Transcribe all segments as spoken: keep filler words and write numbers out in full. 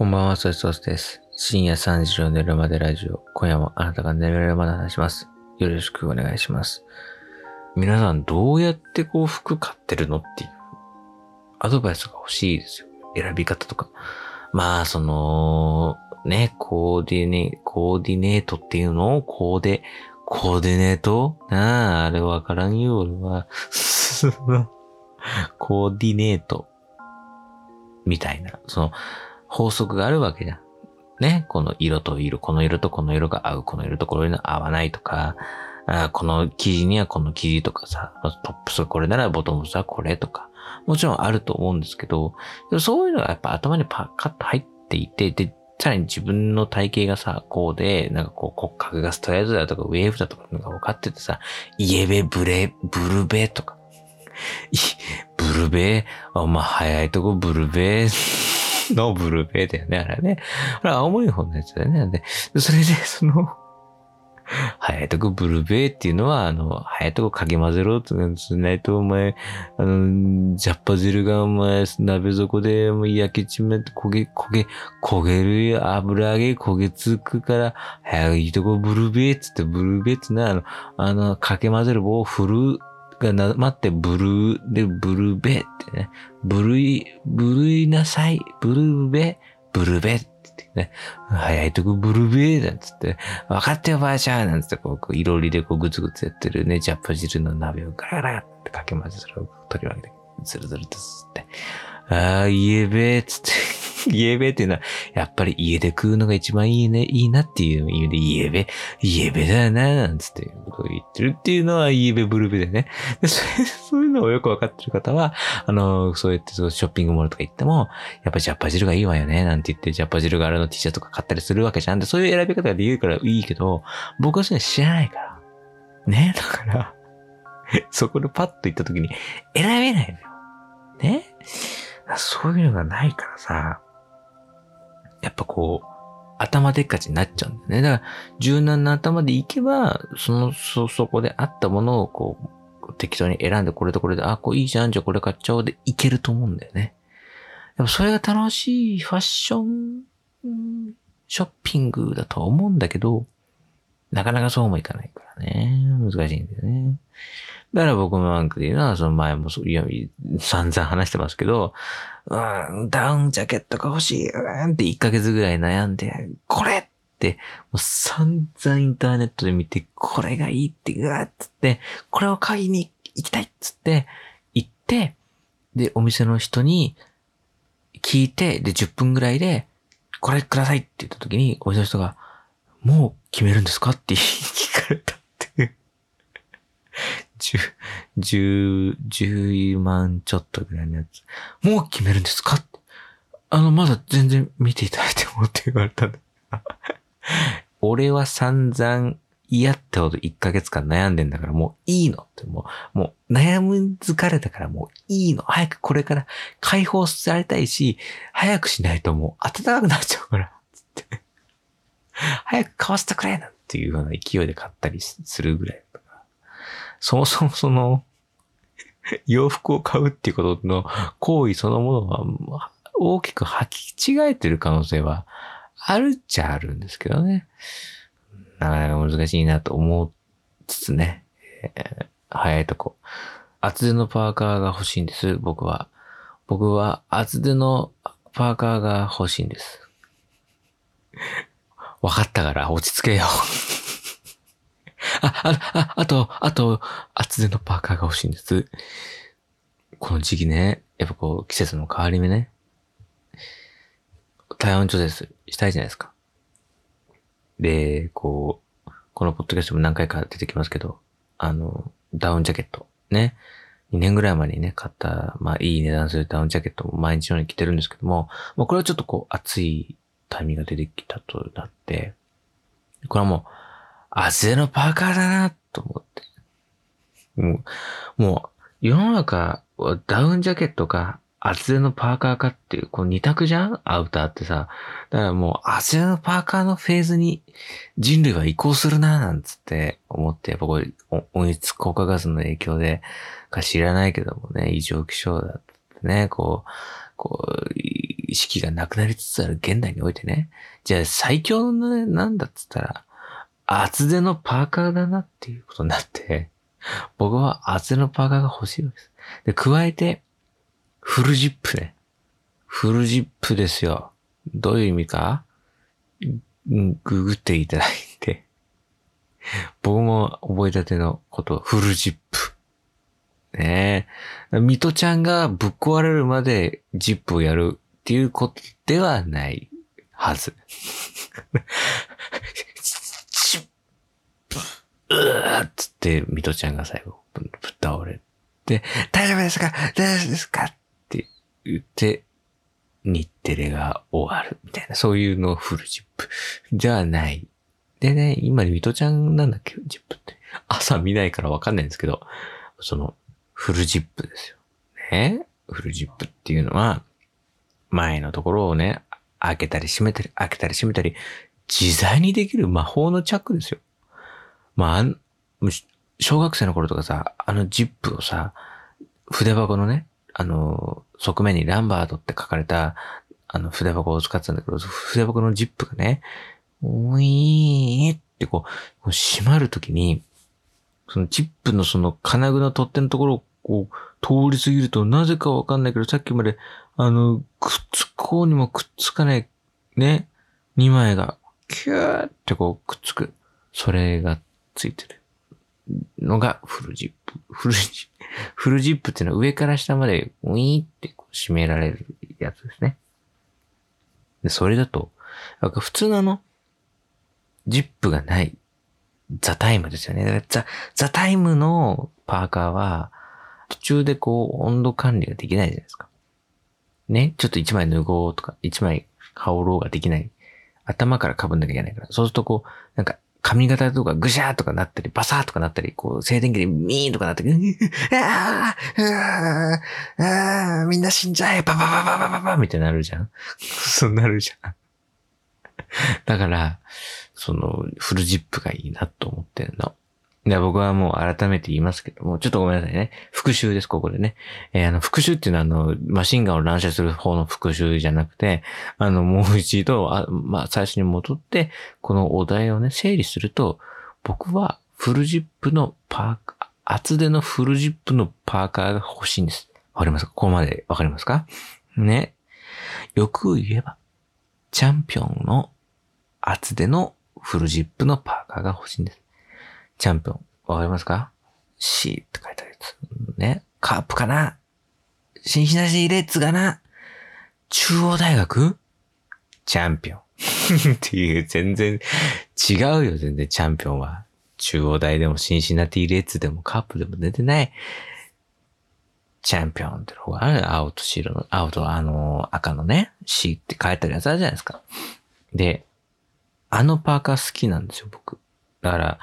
こんばんは、ソイソースです。深夜さんじを寝るまでラジオ。今夜もあなたが寝られるまで話します。よろしくお願いします。皆さんどうやってこう服買ってるのっていうアドバイスが欲しいですよ。選び方とか。まあ、その、ね、コーディネ、コーディネートっていうのをコーデ、コーディネートああ、あれわからんよ、俺は。コーディネート。みたいな、その、法則があるわけじゃん。ね。この色と色、この色とこの色が合う、この色とこの色が合わないとか、あこの生地にはこの生地とかさ、トップスこれならボトムスはこれとか、もちろんあると思うんですけど、そういうのがやっぱ頭にパカッと入っていて、で、さらに自分の体型がさ、こうで、なんかこう骨格がストレートだとかウェーブだとかのが分かっててさ、イエベブレ、ブルベとか、ブルベ、お前早いとこブルベ、のブルーベイだよね、あれね。あれ、青森の方のやつだよね。で、それで、その、早いとこブルーベイっていうのは、あの、早いとこかき混ぜろって、しないとお前、あの、ジャッパ汁がお前、鍋底でもう焼けちまって焦げ、焦げ、焦げるよ、油揚げ焦げつくから、早いとこブルーベイって言って、ブルーベイってな、あの、あの、かき混ぜる棒を振る。がな、待って、ブルー、で、ブルベってね、ブルイ、ブルイなさい、ブルベ、ブルベってね、早いとこブルベなんつって、分かってよ、ばあちゃんなんつって、こう、いろりでこう、ぐつぐつやってるね、ジャッパ汁の鍋をガラガラってかけ混ぜ、それを取り分けて、ズルズルとすって、ああ、家べーっつって、家べーっていうのは、やっぱり家で食うのが一番いいね、いいなっていう意味で、家べ、家べだな、なんつっていうことを言ってるっていうのは、家べブルベでね。で、それ、そういうのをよくわかってる方は、あの、そうやってショッピングモールとか行っても、やっぱジャッパ汁がいいわよね、なんて言って、ジャッパ汁柄の T シャツとか買ったりするわけじゃん。で、そういう選び方ができるからいいけど、僕はそういうの知らないから。ね、だから、そこでパッと行った時に、選べないのよ。ね、そういうのがないからさ、やっぱこう、頭でっかちになっちゃうんだよね。だから、柔軟な頭でいけば、その、そ、そこであったものをこう、適当に選んで、これとこれで、あ、これいいじゃん、じゃあこれ買っちゃおうでいけると思うんだよね。やっぱそれが楽しいファッション、ショッピングだとは思うんだけど、なかなかそうもいかないからね。難しいんだよね。だから僕のワンクでいうのは、その前もそういう、散々話してますけど、うん、ダウンジャケットが欲しい、うんっていっかげつぐらい悩んで、これって、もう散々インターネットで見て、これがいいって、うわっつって、これを買いに行きたいっつって、行って、で、お店の人に聞いて、で、じゅっぷんぐらいで、これくださいって言った時に、お店の人が、もう決めるんですかって聞かれたっていう。十、十、十万ちょっとぐらいのやつ。もう決めるんですかって。あの、まだ全然見ていただいてもって言われたんだ。俺は散々嫌ってほどいっかげつかん悩んでんだからもういいのって。もう、もう悩む疲れたからもういいの。早くこれから解放されたいし、早くしないともう暖かくなっちゃうから。つって早く買わせてくれなんていうような勢いで買ったりするぐらい。そもそもその、洋服を買うっていうことの行為そのものは大きく履き違えてる可能性はあるっちゃあるんですけどね。なかなか難しいなと思いつつね、えー、早いとこ。厚手のパーカーが欲しいんです、僕は。僕は厚手のパーカーが欲しいんです。わかったから落ち着けよ。あ、あ、あ、あと、あと、厚手のパーカーが欲しいんです。この時期ね、やっぱこう、季節の変わり目ね。体温調節したいじゃないですか。で、こう、このポッドキャストも何回か出てきますけど、あの、ダウンジャケット、ね。にねんぐらい前にね、買った、まあ、いい値段するダウンジャケットを毎日のように着てるんですけども、まあ、これはちょっとこう、暑いタイミングが出てきたとなって、これはもう、厚手のパーカーだなと思って。もう、もう世の中はダウンジャケットか厚手のパーカーかっていう、この二択じゃん？アウターってさ。だからもう厚手のパーカーのフェーズに人類は移行するななんつって思って、やっぱこれ温室効果ガスの影響でか知らないけどもね、異常気象だってね、こう、こう、意識がなくなりつつある現代においてね、じゃあ最強の、ね、なんだっつったら厚手のパーカーだなっていうことになって、僕は厚手のパーカーが欲しいんです。で、加えてフルジップね、フルジップですよ。どういう意味かググっていただいて、僕も覚えたてのことフルジップねえ、ミトちゃんがぶっ壊れるまでジップをやるっていうことではないはず。ジップうーっつってミトちゃんが最後ぶっ倒れて、大丈夫ですか大丈夫ですかって言って日テレが終わるみたいな、そういうのフルジップじゃない。でね、今ミトちゃんなんだっけジップって朝見ないからわかんないんですけど、そのフルジップですよ。ね。フルジップっていうのは、前のところをね、開けたり閉めたり、開けたり閉めたり、自在にできる魔法のチャックですよ。まあ、あの小学生の頃とかさ、あのジップをさ、筆箱のね、あの、側面にランバードって書かれた、あの筆箱を使ってたんだけど、筆箱のジップがね、ウィーってこう、閉まるときに、そのチップのその金具の取っ手のところをこう通り過ぎると、なぜかわかんないけど、さっきまであのくっつこうにもくっつかないね、にまいがキューってこうくっつく、それがついてるのがフルジップ。フルジップフルジップっていうのは上から下までウィーってこう締められるやつですね。で、それだとなんか普通のあのジップがないザタイムですよね。ザ、ザタイムのパーカーは、途中でこう温度管理ができないじゃないですか。ね。ちょっと一枚脱ごうとか、一枚羽織ろうができない。頭から被んなきゃいけないから。そうするとこう、なんか髪型とかぐしゃーとかなったり、バサーとかなったり、こう静電気でミーとかなったり、あーあーあーみんな死んじゃえバババババババみたいになるじゃん。そうなるじゃん。だから、その、フルジップがいいなと思ってるの。で、僕はもう改めて言いますけども、ちょっとごめんなさいね。復習です、ここでね。えー、あの、復習っていうのは、あの、マシンガンを乱射する方の復習じゃなくて、あの、もう一度、あまあ、最初に戻って、このお題をね、整理すると、僕はフルジップのパーカー、厚手のフルジップのパーカーが欲しいんです。わかりますか？ここまでわかりますか？ね。よく言えば、チャンピオンの厚手のフルジップのパーカーが欲しいんです。チャンピオン、わかりますか？ C って書いてあるやつ。ね。カープかな？シンシナシレッツかな？中央大学？チャンピオン。っていう、全然違うよ、全然チャンピオンは。中央大でもシンシナティレッツでもカープでも出てない。チャンピオンってのがある。青と白の、青とあの赤のね、C って書いてあるやつあるじゃないですか。で、あのパーカー好きなんですよ、僕。だから、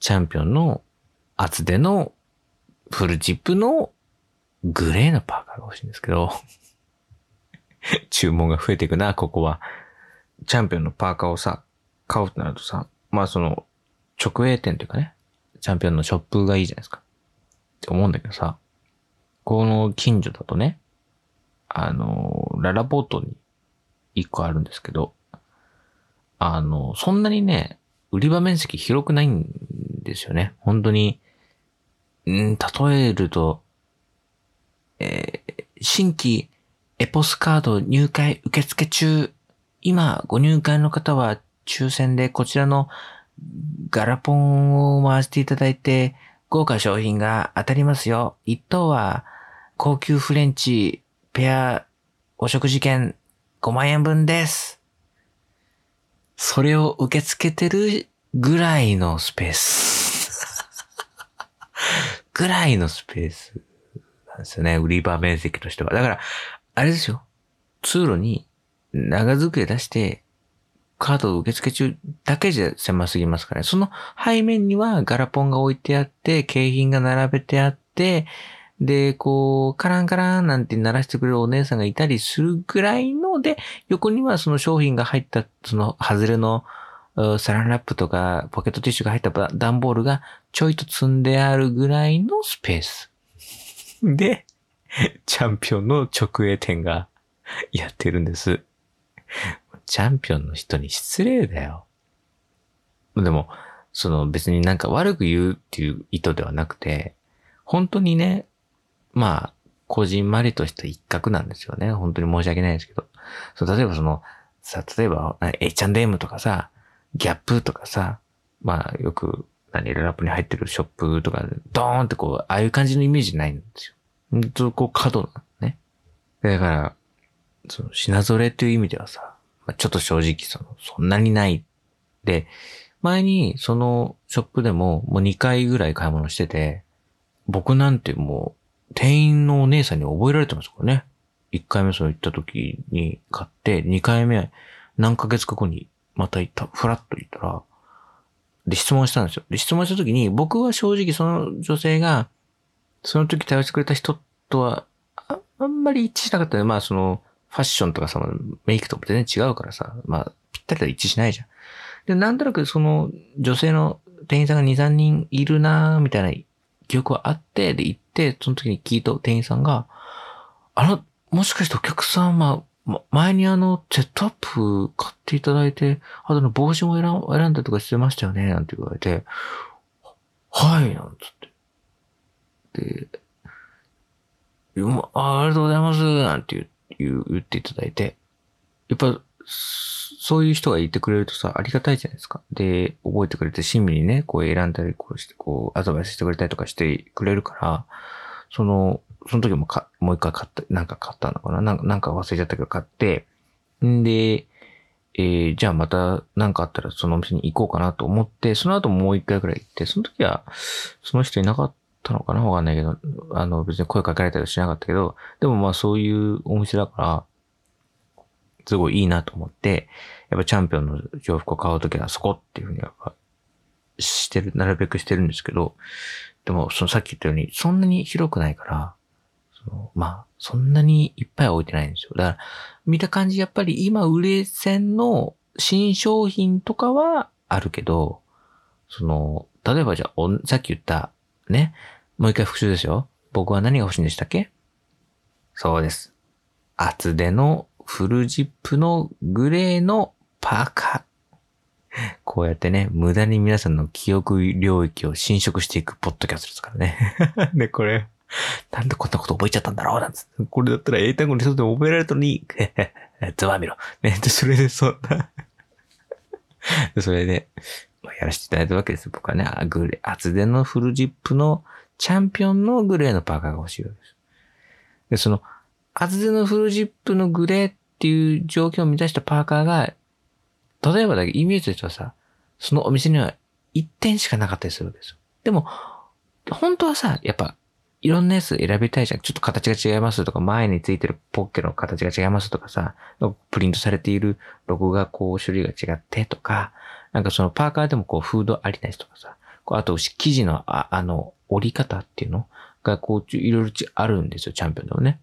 チャンピオンの厚手のフルジップのグレーのパーカーが欲しいんですけど、注文が増えていくな、ここは。チャンピオンのパーカーをさ、買うとなるとさ、まあその、直営店というかね、チャンピオンのショップがいいじゃないですか。って思うんだけどさ、この近所だとね、あの、ララポートに一個あるんですけど、あの、そんなにね、売り場面積広くないんですよね。本当に、んー、例えると、えー、新規エポスカード入会受付中、今ご入会の方は抽選でこちらのガラポンを回していただいて、豪華商品が当たりますよ。一等は高級フレンチペアお食事券ごまんえんぶんです。それを受け付けてるぐらいのスペース。ぐらいのスペースなんですよね。売り場面積としては。だから、あれですよ。通路に長机出して、カードを受付中だけじゃ狭すぎますからね。その背面にはガラポンが置いてあって、景品が並べてあって、で、こう、カランカランなんて鳴らしてくれるお姉さんがいたりするぐらいので、横にはその商品が入った、その外れのサランラップとかポケットティッシュが入った段ボールがちょいと積んであるぐらいのスペース。で、チャンピオンの直営店がやってるんです。チャンピオンの人に失礼だよ。でも、その別になんか悪く言うっていう意図ではなくて、本当にね、まあ、こじんまりとした一角なんですよね。本当に申し訳ないですけど。そう、例えばその、さ、例えば、エイチアンドエム とかさ、ギャップとかさ、まあよく、何、ラップに入ってるショップとか、ドーンってこう、ああいう感じのイメージないんですよ。ほんとこう、角なのね。だから、その、品揃えっていう意味ではさ、まあ、ちょっと正直その、そんなにない。で、前にそのショップでももうにかいぐらい買い物してて、僕なんてもう店員のお姉さんに覚えられてますからね。いっかいめそう行った時に買って、にかいめ何ヶ月か後にまた行った、フラッと行ったら、で質問したんですよ。で質問した時に僕は正直その女性がその時対応してくれた人とは あ, あんまり一致しなかったので、まあそのファッションとかさ、メイクとか全然違うからさ、まあぴったりと一致しないじゃん。で、なんとなくその女性の店員さんがに、さんにんいるなーみたいな記憶はあって、で行って、その時に聞いた店員さんが、あの、もしかしてお客様、前にあの、セットアップ買っていただいて、あとの帽子も選ん、選んだとかしてましたよね、なんて言われて、はい、なんつって。で、あ、ありがとうございます、なんて言う、言っていただいて、やっぱ、そういう人がいてくれるとさ、ありがたいじゃないですか。で、覚えてくれて、親身にね、こう選んだり、こうして、こう、アドバイスしてくれたりとかしてくれるから、その、その時もか、もう一回買った、なんか買ったのかななんか、なんか忘れちゃったけど買って、んで、えー、じゃあまたなんかあったらそのお店に行こうかなと思って、その後もう一回くらい行って、その時は、その人いなかったのかなわかんないけど、あの、別に声かけられたりはしなかったけど、でもまあそういうお店だから、すごいいいなと思って、やっぱチャンピオンの洋服を買うときはそこっていうふうにやっぱしてる、なるべくしてるんですけど、でもそのさっき言ったようにそんなに広くないから、そのまあそんなにいっぱい置いてないんですよ。だから見た感じやっぱり今売れ線の新商品とかはあるけど、その、例えばじゃあさっき言ったね、もう一回復習ですよ。僕は何が欲しいんでしたっけ？そうです。厚手のフルジップのグレーのパーカー。こうやってね、無駄に皆さんの記憶領域を侵食していくポッドキャストですからね。で、これ、なんでこんなこと覚えちゃったんだろうなんつって。これだったら英単語に一つでも覚えられたのに、ざわみろ。ね、それでそんな。それで、まあ、やらせていただいたわけです。僕はね、グレー、厚手のフルジップのチャンピオンのグレーのパーカーが欲しいわけです。で、その、厚手のフルジップのグレーっていう状況を満たしたパーカーが、例えばだけイメージとしてはさ、そのお店にはいっけんしかなかったりするわけですよ。でも、本当はさ、やっぱ、いろんなやつ選びたいじゃん。ちょっと形が違いますとか、前についてるポッケの形が違いますとかさ、プリントされているロゴがこう種類が違ってとか、なんかそのパーカーでもこうフードありなやつとかさ、こうあと生地の あ, あの折り方っていうのがこういろいろあるんですよ、チャンピオンでもね。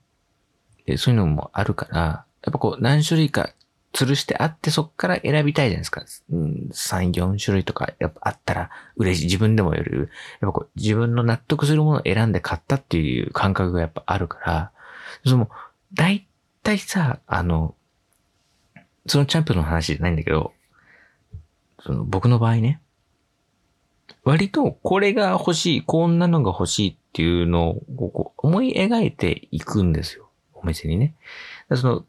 そういうのもあるから、やっぱこう何種類か吊るしてあってそっから選びたいじゃないですか。うん、さん、よんしゅるいとかやっぱあったら嬉しい。自分でもより、やっぱこう自分の納得するものを選んで買ったっていう感覚がやっぱあるから、その、だいたいさ、あの、そのチャンピオンの話じゃないんだけど、その僕の場合ね、割とこれが欲しい、こんなのが欲しいっていうのをこう思い描いていくんですよ。お店にね。その、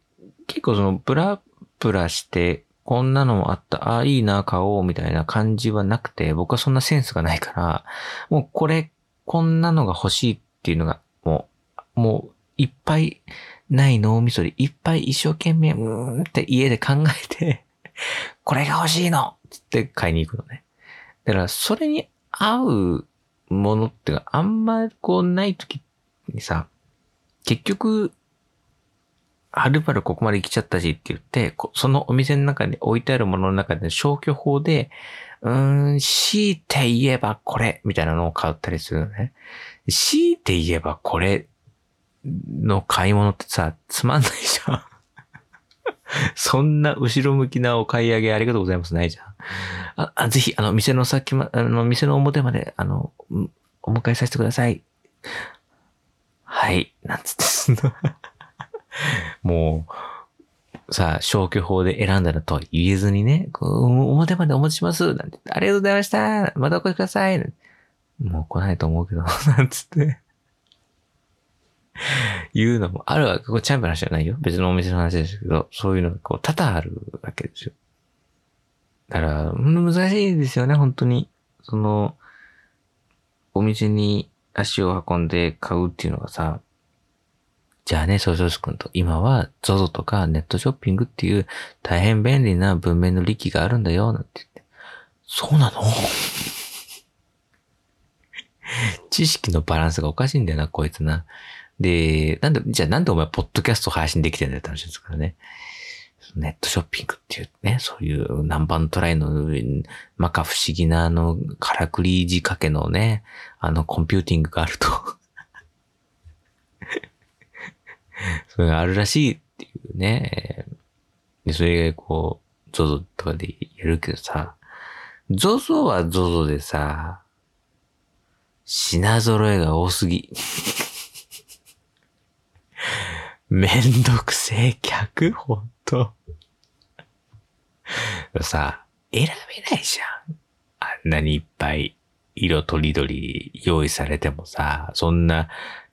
結構その、ブラブラして、こんなのもあった、ああ、いいな、買おう、みたいな感じはなくて、僕はそんなセンスがないから、もうこれ、こんなのが欲しいっていうのが、もう、もう、いっぱいない脳みそで、いっぱい一生懸命、うーんって家で考えて、これが欲しいのつって買いに行くのね。だから、それに合うものってがあんまりこうないときにさ、結局、はるばるここまで来ちゃったしって言って、そのお店の中に置いてあるものの中で消去法で、うーん、強いて言えばこれみたいなのを買ったりするのね。強いて言えばこれの買い物ってさ、つまんないじゃん。そんな後ろ向きなお買い上げありがとうございますないじゃん。ああぜひ、あの、店の先ま、あの、店の表まで、あの、お迎えさせてください。はい、なんつってすんの。もう、さ、消去法で選んだのとは言えずにね、こう表までお持ちしますなんて、ありがとうございましたまたお越しくださいなんて、もう来ないと思うけど、なんつって言うのもあるわけ。これチャンピオンの話じゃないよ。別のお店の話ですけど、そういうのがこう多々あるわけですよ。だから、難しいですよね、本当に。その、お店に足を運んで買うっていうのがさ、じゃあね、ソーショース君と、今は ゾゾ とかネットショッピングっていう大変便利な文面の利器があるんだよ、なんて言って。そうなの知識のバランスがおかしいんだよな、こいつな。で、なんで、じゃあなんでお前ポッドキャスト配信できてんだよって話ですからね。ネットショッピングっていうね、そういう南蛮トライの、まか不思議なあの、からくり仕掛けのね、あのコンピューティングがあると。それがあるらしいっていうね。で、それがこう、ゾゾ とかでやるけどさ、ゾゾ は ゾゾ でさ、品揃えが多すぎ。めんどくせえ客、ほんと。さ、選べないじゃん。あんなにいっぱい色とりどり用意されてもさ、そんな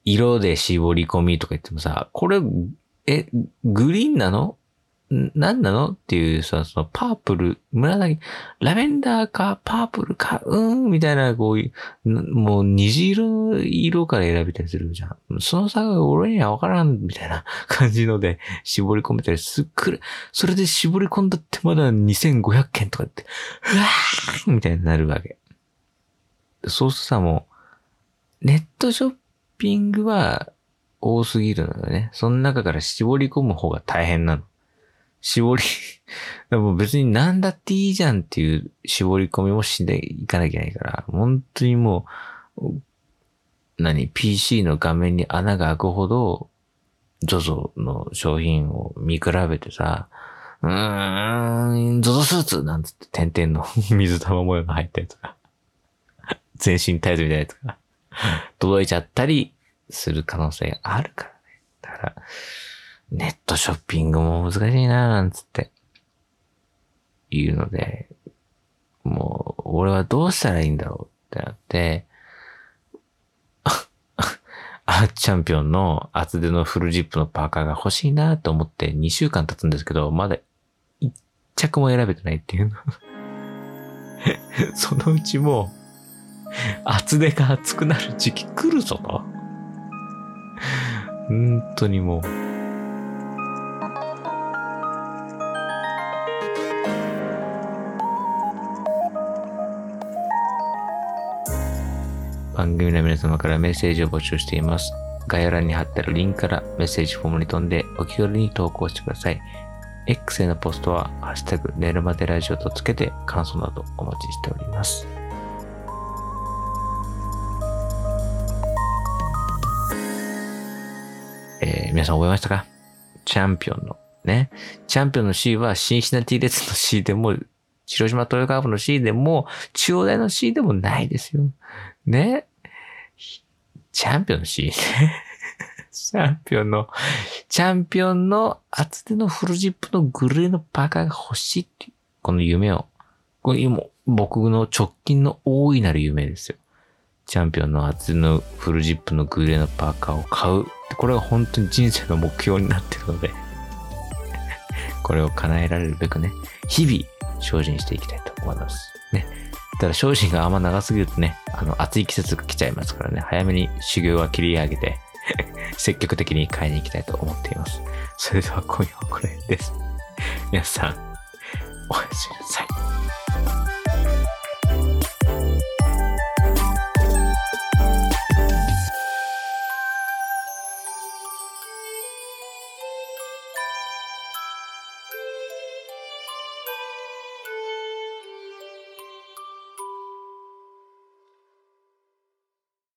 色で絞り込みとか言ってもさ、これ、え、グリーンなの？何なの？っていうさ、そのパープル、紫、ラベンダーかパープルか、うーん、みたいな、こういう、もう虹色、色から選びたりするじゃん。その差が俺にはわからん、みたいな感じので、絞り込めたりすっくる。それで絞り込んだってまだにせんごひゃくけんとかって、うわーみたいになるわけ。そうするとさ、もう、ネットショッピングは多すぎるのよね。その中から絞り込む方が大変なの。絞り、でも別に何だっていいじゃんっていう絞り込みもしていかなきゃいけないから、本当にもう、何、ピーシー の画面に穴が開くほど、ゾゾ の商品を見比べてさ、うーん、ゾゾ スーツなんつって点々の水玉模様が入ったりとか、全身タイツみたいなやつが届いちゃったりする可能性があるからね。だから、ネットショッピングも難しいなぁなんつって言うので、もう俺はどうしたらいいんだろうってなって、あ、チャンピオンの厚手のフルジップのパーカーが欲しいなぁと思ってにしゅうかん経つんですけど、まだ一着も選べてないっていうの。そのうちもう厚手が厚くなる時期来るぞと。本当にもう。番組の皆様からメッセージを募集しています。概要欄に貼ってあるリンクからメッセージフォームに飛んでお気軽に投稿してください。X へのポストはハッシュタグ寝るまでラジオとつけて感想などお待ちしております。えー、皆さん覚えましたか？チャンピオンのね、チャンピオンの C はシンシナティレッズの C でも広島豊川部の C でも、中央大の C でもないですよ。ね。チャンピオンの C ね。チャンピオンの、チャンピオンの厚手のフルジップのグレーのパーカーが欲しいっていう、この夢を。これ今、僕の直近の大いなる夢ですよ。チャンピオンの厚手のフルジップのグレーのパーカーを買う。これが本当に人生の目標になっているので、これを叶えられるべくね、日々、精進していきたいと思います。ね。ただ精進があんま長すぎるとね、あの暑い季節が来ちゃいますからね、早めに修行は切り上げて、積極的に買いに行きたいと思っています。それでは今夜はこれです。皆さん、おやすみなさい。